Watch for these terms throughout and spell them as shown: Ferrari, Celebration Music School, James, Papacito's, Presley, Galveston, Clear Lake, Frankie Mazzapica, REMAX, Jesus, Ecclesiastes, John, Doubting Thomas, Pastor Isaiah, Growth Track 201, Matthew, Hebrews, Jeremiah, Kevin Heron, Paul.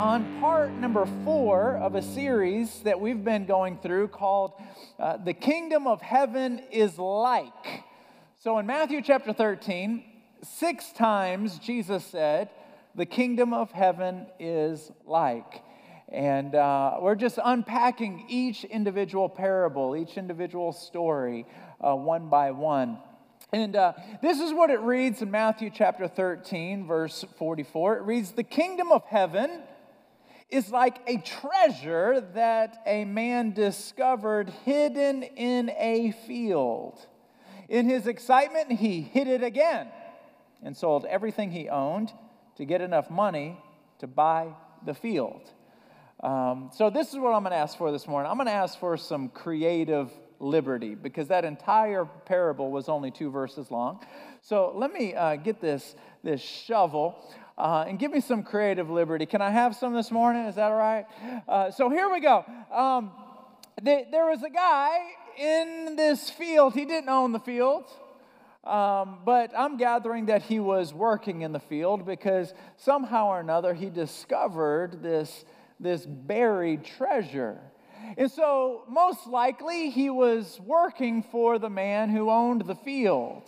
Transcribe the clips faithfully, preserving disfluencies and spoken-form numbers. on part number four of a series that we've been going through called uh, The Kingdom of Heaven is Like. So in Matthew chapter thirteen, six times Jesus said, the kingdom of heaven is like. And uh, we're just unpacking each individual parable, each individual story, uh, one by one. And uh, this is what it reads in Matthew chapter thirteen, verse forty-four. It reads, the kingdom of heaven is like a treasure that a man discovered hidden in a field. In his excitement, he hid it again and sold everything he owned to get enough money to buy the field. Um, so this is what I'm going to ask for this morning. I'm going to ask for some creative liberty, because that entire parable was only two verses long. So let me uh, get this, this shovel uh, and give me some creative liberty. Can I have some this morning? Is that all right? Uh, so here we go. Um, th- there was a guy in this field. He didn't own the field, um, but I'm gathering that he was working in the field, because somehow or another he discovered this, this buried treasure. And so, most likely, he was working for the man who owned the field.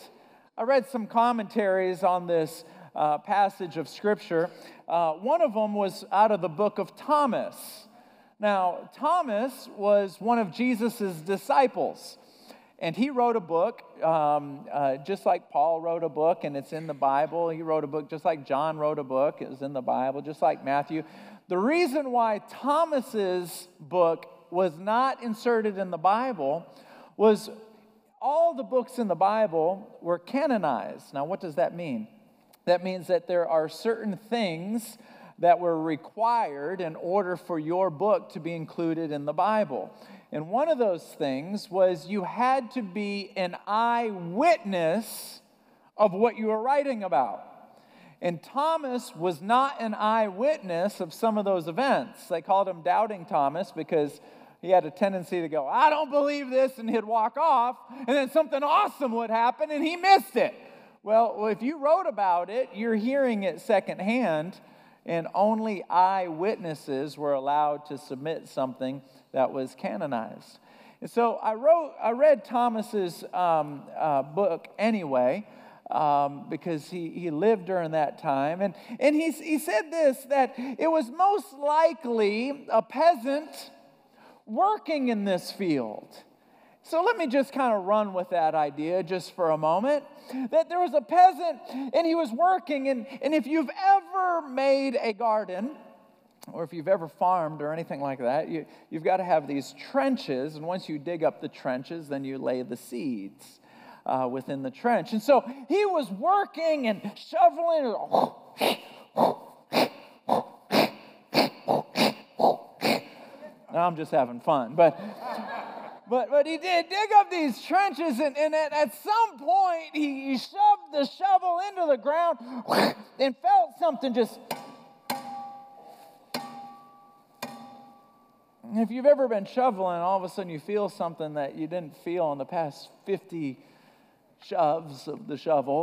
I read some commentaries on this uh, passage of Scripture. Uh, one of them was out of the book of Thomas. Now, Thomas was one of Jesus' disciples, and he wrote a book, um, uh, just like Paul wrote a book, and it's in the Bible. He wrote a book just like John wrote a book. It was in the Bible, just like Matthew. The reason why Thomas's book was not inserted in the Bible was all the books in the Bible were canonized. Now, what does that mean? That means that there are certain things that were required in order for your book to be included in the Bible. And one of those things was you had to be an eyewitness of what you were writing about. And Thomas was not an eyewitness of some of those events. They called him Doubting Thomas because he had a tendency to go, I don't believe this, and he'd walk off, and then something awesome would happen, and he missed it. Well, if you wrote about it, you're hearing it secondhand, and only eyewitnesses were allowed to submit something that was canonized. And so I wrote, I read Thomas's um, uh, book anyway, Um, because he, he lived during that time. And, and he, he said this, that it was most likely a peasant working in this field. So let me just kind of run with that idea just for a moment, that there was a peasant and he was working. And, and if you've ever made a garden, or if you've ever farmed or anything like that, you, you've got to have these trenches. And once you dig up the trenches, then you lay the seeds Uh, within the trench. And so he was working and shoveling. Now I'm just having fun. But but but he did dig up these trenches, and, and at, at some point he, he shoved the shovel into the ground and felt something just... And if you've ever been shoveling, all of a sudden you feel something that you didn't feel in the past fifty shoves of the shovel.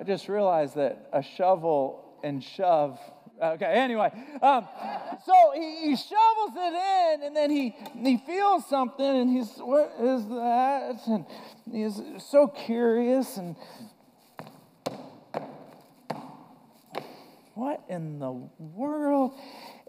I just realized that a shovel and shove, okay, anyway. Um, so he, he shovels it in, and then he he feels something, and he's, what is that? And he's so curious, and what in the world?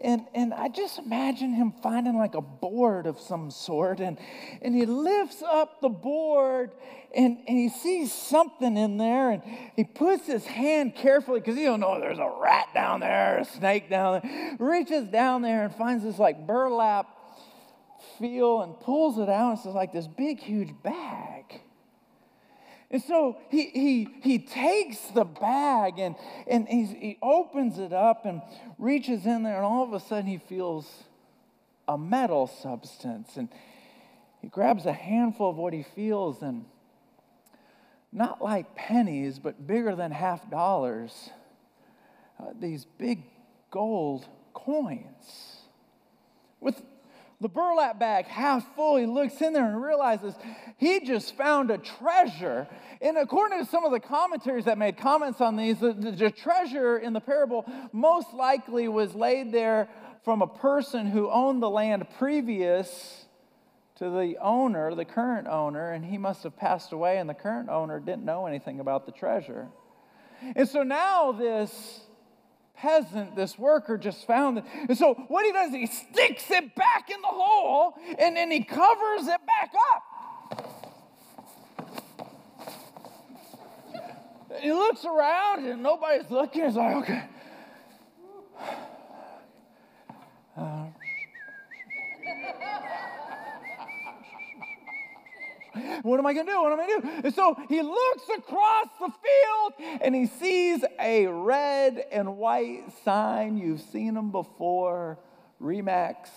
And and I just imagine him finding like a board of some sort, and, and he lifts up the board, and, and he sees something in there, and he puts his hand carefully, because he don't know there's a rat down there, a snake down there, reaches down there and finds this like burlap feel and pulls it out, and it's like this big, huge bag. And so he he he takes the bag and, and he's, he opens it up and reaches in there, and all of a sudden he feels a metal substance. And he grabs a handful of what he feels, and not like pennies, but bigger than half dollars, uh, these big gold coins with the burlap bag half full, he looks in there and realizes he just found a treasure. And according to some of the commentaries that made comments on these, the, the treasure in the parable most likely was laid there from a person who owned the land previous to the owner, the current owner, and he must have passed away, and the current owner didn't know anything about the treasure. And so now this peasant, this worker, just found it. And so what he does is he sticks it back in the hole, and then he covers it back up. He looks around, and nobody's looking. He's like, okay. Uh, what am I going to do? What am I going to do? And so he looks across the field, and he sees a red and white sign. You've seen them before. REMAX.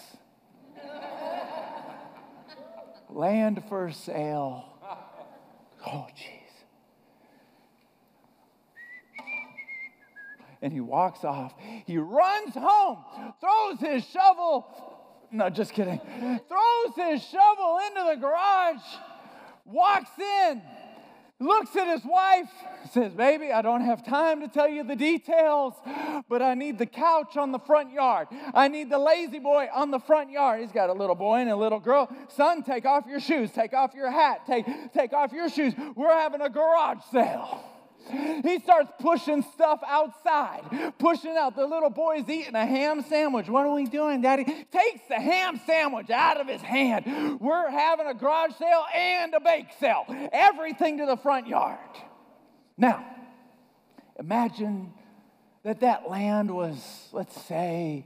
Land for sale. Oh, jeez. And he walks off. He runs home, throws his shovel, no, just kidding, throws his shovel into the garage, walks in, looks at his wife, says, baby, I don't have time to tell you the details, but I need the couch on the front yard. I need the lazy boy on the front yard. He's got a little boy and a little girl. Son, take off your shoes, take off your hat, take, take off your shoes. We're having a garage sale. He starts pushing stuff outside, pushing out. The little boy's eating a ham sandwich. What are we doing, Daddy? Takes the ham sandwich out of his hand. We're having a garage sale and a bake sale. Everything to the front yard. Now, imagine that that land was, let's say,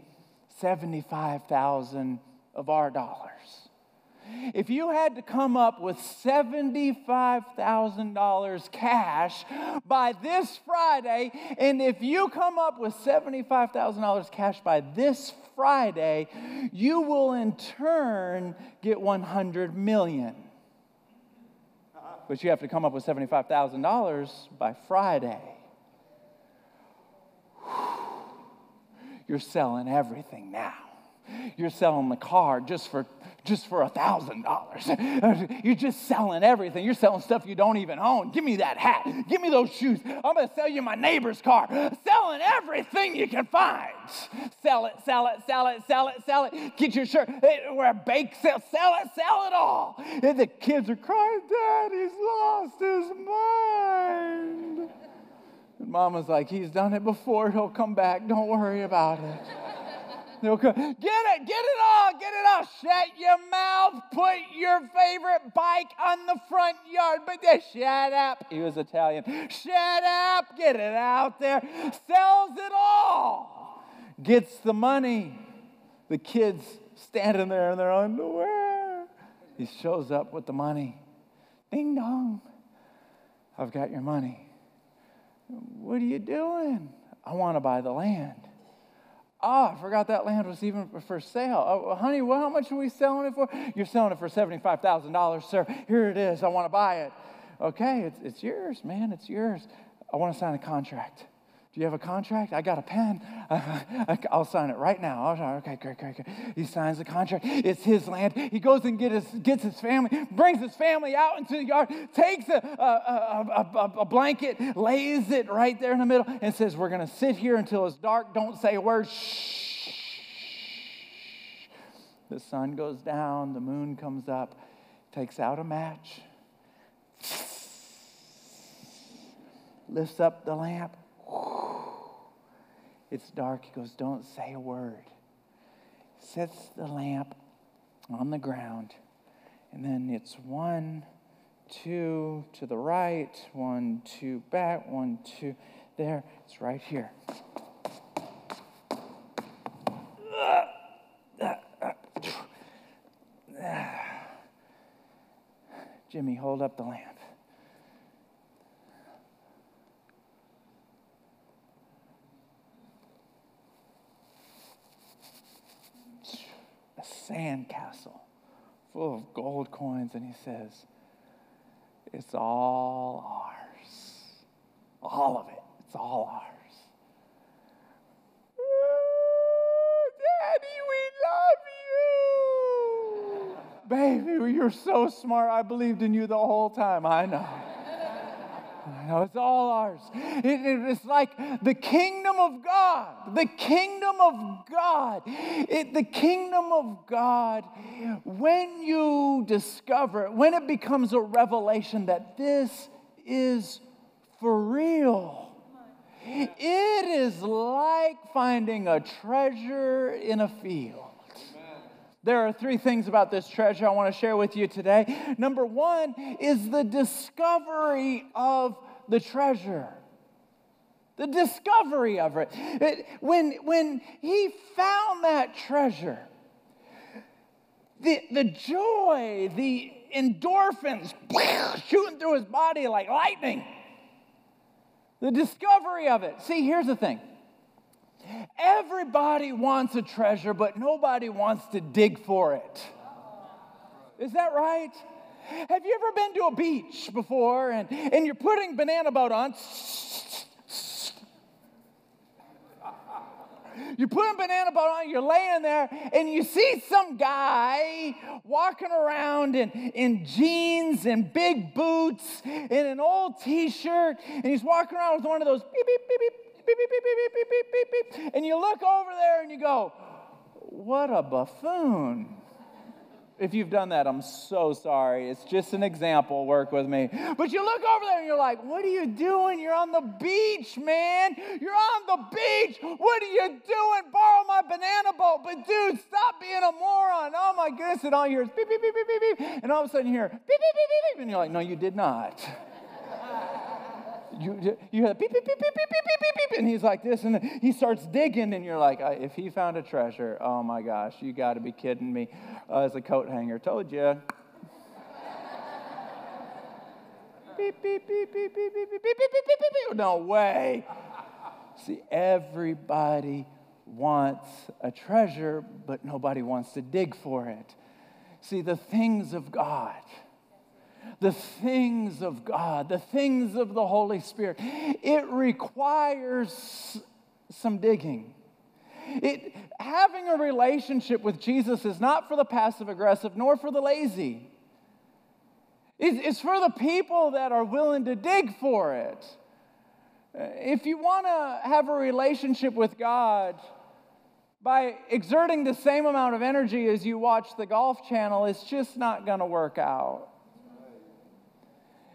seventy-five thousand of our dollars. If you had to come up with seventy-five thousand dollars cash by this Friday, and if you come up with seventy-five thousand dollars cash by this Friday, you will in turn get one hundred million dollars. But you have to come up with seventy-five thousand dollars by Friday. You're selling everything now. You're selling the car just for just for one thousand dollars. You're just selling everything. You're selling stuff you don't even own. Give me that hat. Give me those shoes. I'm going to sell you my neighbor's car. Selling everything you can find. Sell it, sell it, sell it, sell it, sell it. Get your shirt. Wear a bake sale. Sell it, sell it all. And the kids are crying, Dad, he's lost his mind. And Mama's like, he's done it before. He'll come back. Don't worry about it. They'll come, get it, get it all, get it all. Shut your mouth, put your favorite bike on the front yard. But they, shut up. He was Italian. Shut up, get it out there. Sells it all. Gets the money. The kid's standing there in their underwear. He shows up with the money. Ding dong. I've got your money. What are you doing? I want to buy the land. Oh, I forgot that land was even for sale. Oh, honey, well, how much are we selling it for? You're selling it for seventy-five thousand dollars, sir. Here it is. I want to buy it. Okay, it's, it's yours, man. It's yours. I want to sign a contract. Do you have a contract? I got a pen. Uh, I'll sign it right now. Okay, great, great, great. He signs the contract. It's his land. He goes and get his, gets his family, brings his family out into the yard, takes a, a, a, a, a blanket, lays it right there in the middle, and says, we're going to sit here until it's dark. Don't say a word. Shh. The sun goes down. The moon comes up. Takes out a match. Lifts up the lamp. It's dark. He goes, don't say a word. Sets the lamp on the ground. And then it's one, two to the right, one, two back, one, two there. It's right here. Jimmy, hold up the lamp. Sandcastle full of gold coins, and he says, it's all ours. All of it. It's all ours. Ooh, Daddy, we love you. baby, you're so smart. I believed in you the whole time. I know. I know. It's all ours. It, it, it's like the kingdom of God. The kingdom of God. It, the kingdom of God, when you discover it, when it becomes a revelation that this is for real, it is like finding a treasure in a field. Amen. There are three things about this treasure I want to share with you today. Number one is the discovery of the treasure. The discovery of it. it when, when he found that treasure, the, the joy, the endorphins shooting through his body like lightning. The discovery of it. See, here's the thing. Everybody wants a treasure, but nobody wants to dig for it. Is that right? Have you ever been to a beach before and, and you're putting banana boat on? You're putting banana boat on, you're laying there, and you see some guy walking around in, in jeans and big boots and an old T-shirt, and he's walking around with one of those beep, beep, beep, beep, beep, beep, beep, beep, beep, beep, beep, beep, and you look over there and you go, what a buffoon. If you've done that, I'm so sorry. It's just an example. Work with me. But you look over there and you're like, what are you doing? You're on the beach, man. You're on the beach. What are you doing? Borrow my banana boat. But, dude, stop being a moron. Oh, my goodness. And all you hear is beep, beep, beep, beep, beep, beep. And all of a sudden you hear beep, beep, beep, beep, beep. And you're like, no, you did not. You, you hear beep, beep, beep, beep, beep, beep, beep, beep, beep, and he's like this, and he starts digging, and you're like, if he found a treasure, oh my gosh, you got to be kidding me. Uh, as a coat hanger, told you. Beep, beep, beep, beep, beep, beep, beep, beep, beep, beep, beep, beep. No way. See, everybody wants a treasure, but nobody wants to dig for it. See, the things of God. The things of God, the things of the Holy Spirit, it requires some digging. It, having a relationship with Jesus is not for the passive-aggressive nor for the lazy. It, it's for the people that are willing to dig for it. If you want to have a relationship with God by exerting the same amount of energy as you watch the Golf Channel, it's just not going to work out.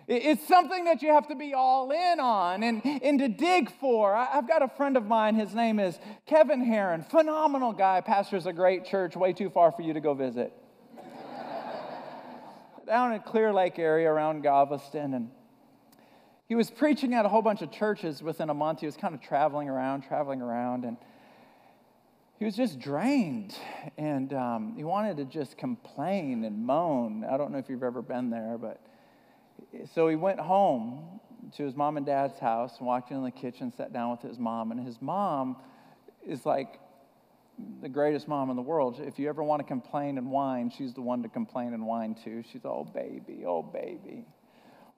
It's something that you have to be all in on and, and to dig for. I've got a friend of mine. His name is Kevin Heron. Phenomenal guy. Pastors a great church. Way too far for you to go visit. Down in Clear Lake area around Galveston. And he was preaching at a whole bunch of churches within a month. He was kind of traveling around, traveling around. And he was just drained. And um, he wanted to just complain and moan. I don't know if you've ever been there, but... So he went home to his mom and dad's house and walked in the kitchen, sat down with his mom. And his mom is like the greatest mom in the world. If you ever want to complain and whine, she's the one to complain and whine to. She's, oh, baby, oh, baby.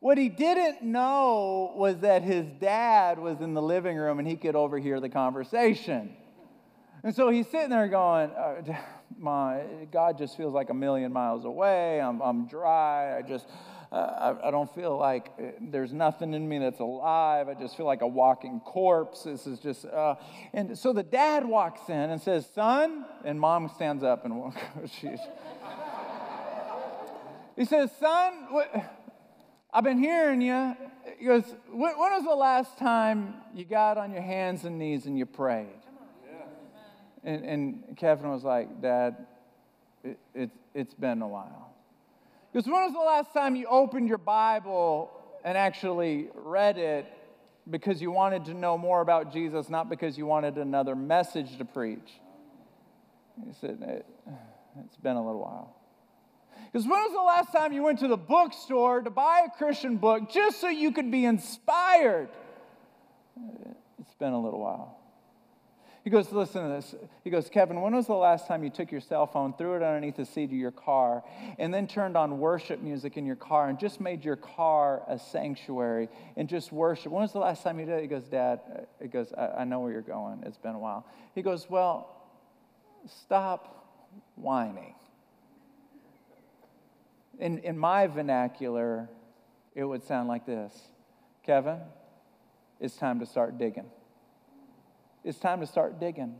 What he didn't know was that his dad was in the living room and he could overhear the conversation. And so he's sitting there going, uh, my, God just feels like a million miles away. I'm, I'm dry. I just... Uh, I, I don't feel like uh, there's nothing in me that's alive. I just feel like a walking corpse. This is just, uh, and so the dad walks in and says, son, and mom stands up and walks, she's, he says, son, what, I've been hearing you. He goes, when, when was the last time you got on your hands and knees and you prayed? Yeah. And, and Kevin was like, dad, it, it, it's been a while. Because when was the last time you opened your Bible and actually read it because you wanted to know more about Jesus, not because you wanted another message to preach? He said, it, it's been a little while. Because when was the last time you went to the bookstore to buy a Christian book just so you could be inspired? It's been a little while. He goes, listen to this. He goes, Kevin, when was the last time you took your cell phone, threw it underneath the seat of your car, and then turned on worship music in your car and just made your car a sanctuary and just worship? When was the last time you did it? He goes, Dad, he goes, I, I know where you're going. It's been a while. He goes, well, stop whining. in, in my vernacular, it would sound like this. Kevin, it's time to start digging. It's time to start digging.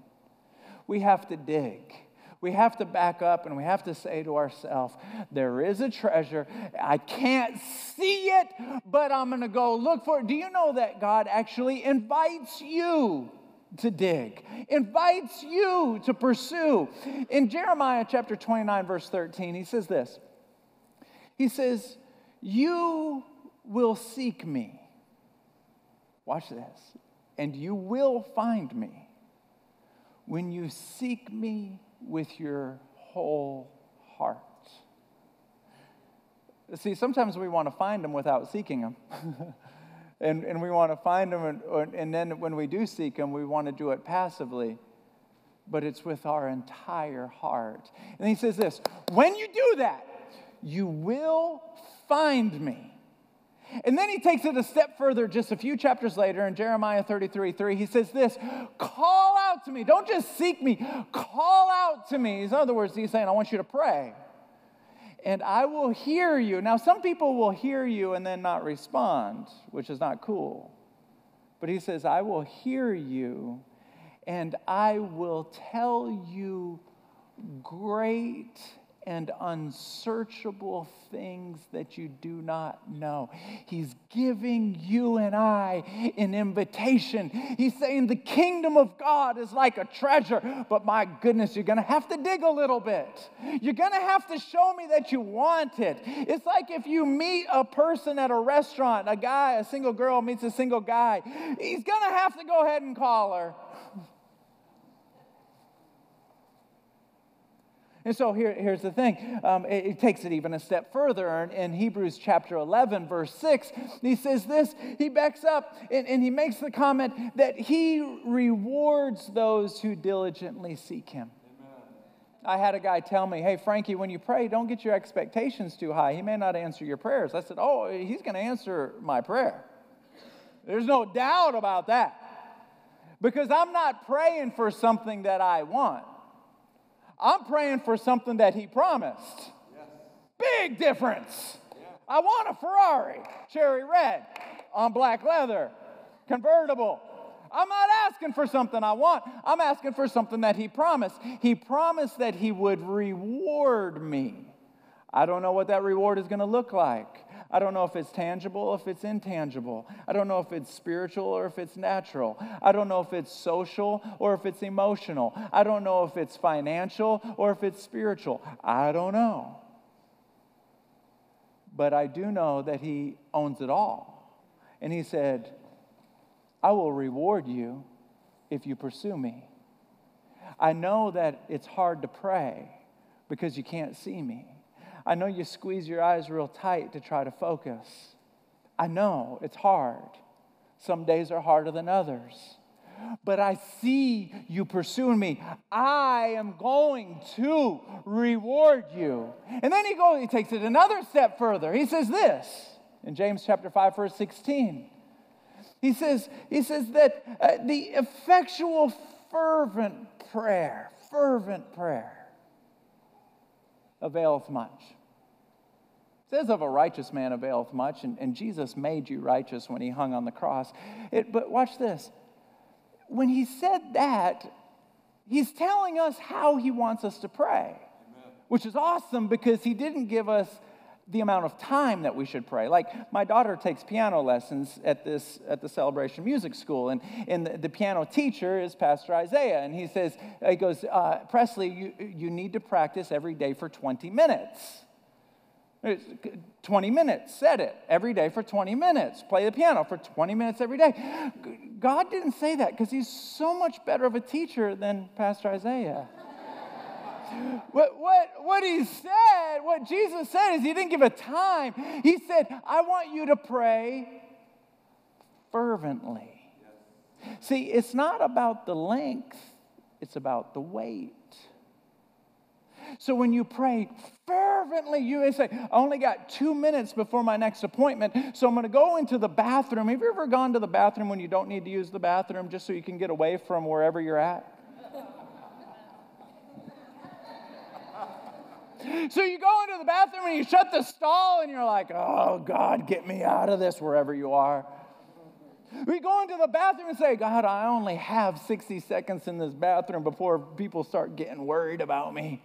We have to dig. We have to back up and we have to say to ourselves, there is a treasure. I can't see it, but I'm going to go look for it. Do you know that God actually invites you to dig, invites you to pursue? In Jeremiah chapter twenty-nine, verse thirteen, he says this. He says, you will seek me. Watch this. And you will find me when you seek me with your whole heart. See, sometimes we want to find them without seeking them. and, and we want to find them, and, and then when we do seek them, we want to do it passively. But it's with our entire heart. And he says this, when you do that, you will find me. And then he takes it a step further just a few chapters later in Jeremiah thirty-three three. He says this, call out to me. Don't just seek me. Call out to me. In other words, he's saying, I want you to pray. And I will hear you. Now, some people will hear you and then not respond, which is not cool. But he says, I will hear you and I will tell you great and unsearchable things that you do not know. He's giving you and I an invitation. He's saying the kingdom of God is like a treasure, but my goodness, you're going to have to dig a little bit. You're going to have to show me that you want it. It's like if you meet a person at a restaurant, a guy, a single girl meets a single guy. He's going to have to go ahead and call her. And so here, here's the thing. Um, it, it takes it even a step further. In, in Hebrews chapter eleven, verse six, he says this. He backs up and, and he makes the comment that he rewards those who diligently seek him. Amen. I had a guy tell me, hey, Frankie, when you pray, don't get your expectations too high. He may not answer your prayers. I said, oh, he's going to answer my prayer. There's no doubt about that. Because I'm not praying for something that I want. I'm praying for something that he promised. Yes. Big difference. Yeah. I want a Ferrari, cherry red, on black leather, convertible. I'm not asking for something I want. I'm asking for something that he promised. He promised that he would reward me. I don't know what that reward is going to look like. I don't know if it's tangible, if it's intangible. I don't know if it's spiritual or if it's natural. I don't know if it's social or if it's emotional. I don't know if it's financial or if it's spiritual. I don't know. But I do know that he owns it all. And he said, I will reward you if you pursue me. I know that it's hard to pray because you can't see me. I know you squeeze your eyes real tight to try to focus. I know it's hard. Some days are harder than others. But I see you pursuing me. I am going to reward you. And then he goes, he takes it another step further. He says this in James chapter five, verse sixteen. He says, he says that uh, the effectual fervent prayer, fervent prayer, availeth much. It says of a righteous man availeth much, and, and Jesus made you righteous when he hung on the cross. It, but watch this. When he said that, he's telling us how he wants us to pray, amen, which is awesome because he didn't give us the amount of time that we should pray. Like, my daughter takes piano lessons at this at the Celebration Music School, and, and the, the piano teacher is Pastor Isaiah, and he says, he goes, uh, Presley, you, you need to practice every day for twenty minutes. twenty minutes, said it, every day for twenty minutes. Play the piano for twenty minutes every day. God didn't say that because he's so much better of a teacher than Pastor Isaiah. What, what, what he said, what Jesus said is he didn't give a time. He said, I want you to pray fervently. Yes. See, it's not about the length. It's about the weight. So when you pray fervently, you may say, I only got two minutes before my next appointment, so I'm going to go into the bathroom. Have you ever gone to the bathroom when you don't need to use the bathroom just so you can get away from wherever you're at? So you go into the bathroom and you shut the stall and you're like, oh, God, get me out of this, wherever you are. We go into the bathroom and say, God, I only have sixty seconds in this bathroom before people start getting worried about me.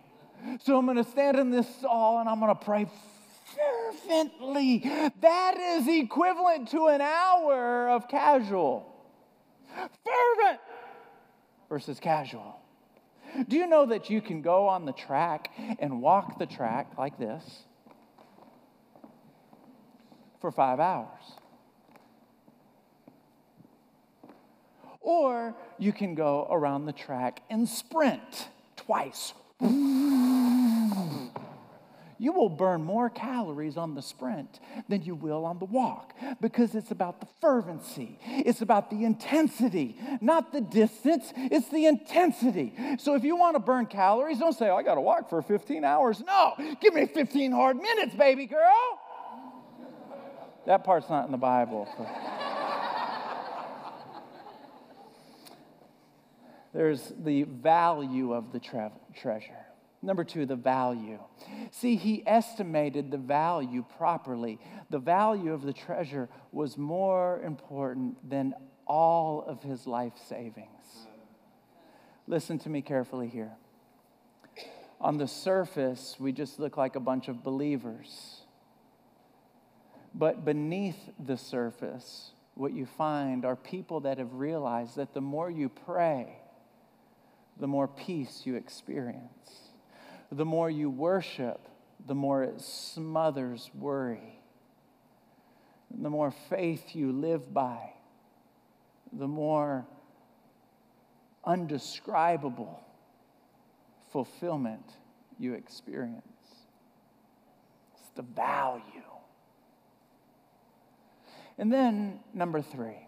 So I'm going to stand in this stall and I'm going to pray fervently. That is equivalent to an hour of casual. Fervent versus casual. Do you know that you can go on the track and walk the track like this for five hours? Or you can go around the track and sprint twice. You will burn more calories on the sprint than you will on the walk because it's about the fervency. It's about the intensity, not the distance. It's the intensity. So if you want to burn calories, don't say, oh, I got to walk for fifteen hours. No, give me fifteen hard minutes, baby girl. That part's not in the Bible. There's the value of the tre- treasure. Number two, the value. See, he estimated the value properly. The value of the treasure was more important than all of his life savings. Listen to me carefully here. On the surface, we just look like a bunch of believers. But beneath the surface, what you find are people that have realized that the more you pray, the more peace you experience. The more you worship, the more it smothers worry. The more faith you live by, the more undescribable fulfillment you experience. It's the value. And then number three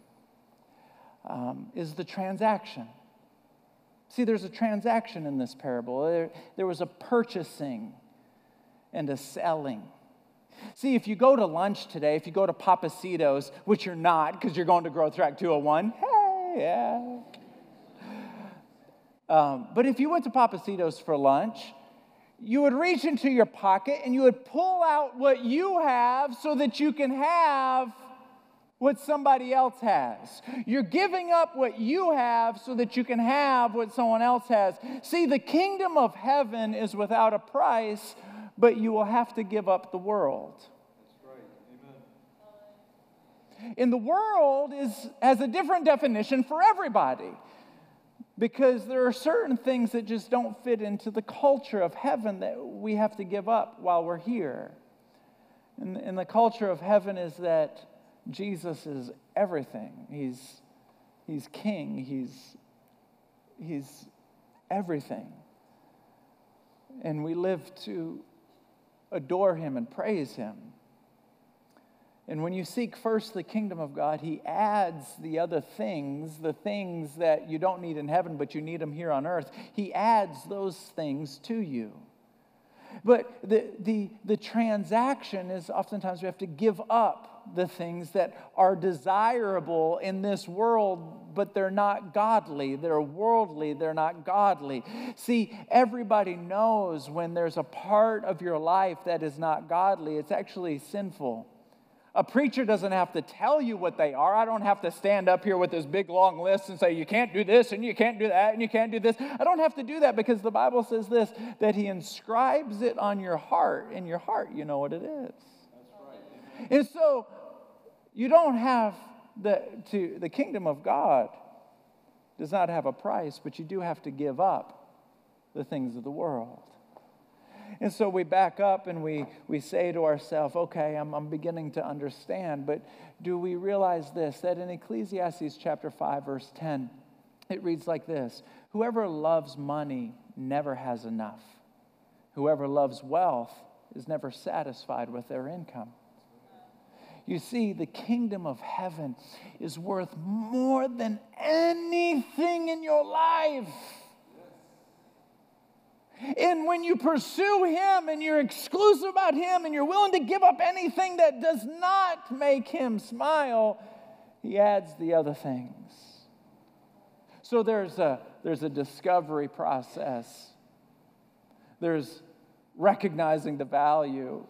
um, is the transaction. See, there's a transaction in this parable. There, there was a purchasing and a selling. See, if you go to lunch today, if you go to Papacito's, which you're not because you're going to Growth Track two oh one, hey, yeah. Um, but if you went to Papacito's for lunch, you would reach into your pocket and you would pull out what you have so that you can have what somebody else has. You're giving up what you have so that you can have what someone else has. See, the kingdom of heaven is without a price, but you will have to give up the world. That's right. Amen. And the world is has a different definition for everybody because there are certain things that just don't fit into the culture of heaven that we have to give up while we're here. And, and the culture of heaven is that Jesus is everything. He's, he's king. He's, he's everything. And we live to adore him and praise him. And when you seek first the kingdom of God, he adds the other things, the things that you don't need in heaven, but you need them here on earth. He adds those things to you. But the, the, the transaction is oftentimes we have to give up the things that are desirable in this world, but they're not godly. They're worldly. They're not godly. See, everybody knows when there's a part of your life that is not godly, it's actually sinful. A preacher doesn't have to tell you what they are. I don't have to stand up here with this big long list and say, you can't do this, and you can't do that, and you can't do this. I don't have to do that because the Bible says this, that he inscribes it on your heart. In your heart, you know what it is. And so you don't have the to the kingdom of God does not have a price, but you do have to give up the things of the world. And so we back up and we, we say to ourselves, okay, I'm, I'm beginning to understand, but do we realize this, that in Ecclesiastes chapter five, verse ten, it reads like this, whoever loves money never has enough. Whoever loves wealth is never satisfied with their income. You see, the kingdom of heaven is worth more than anything in your life. Yes. And when you pursue him and you're exclusive about him and you're willing to give up anything that does not make him smile, he adds the other things. So there's a, there's a discovery process. There's recognizing the value.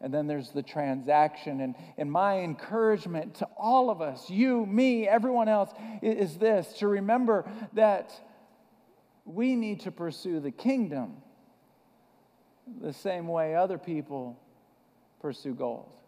And then there's the transaction. And, and my encouragement to all of us, you, me, everyone else, is this, to remember that we need to pursue the kingdom the same way other people pursue gold.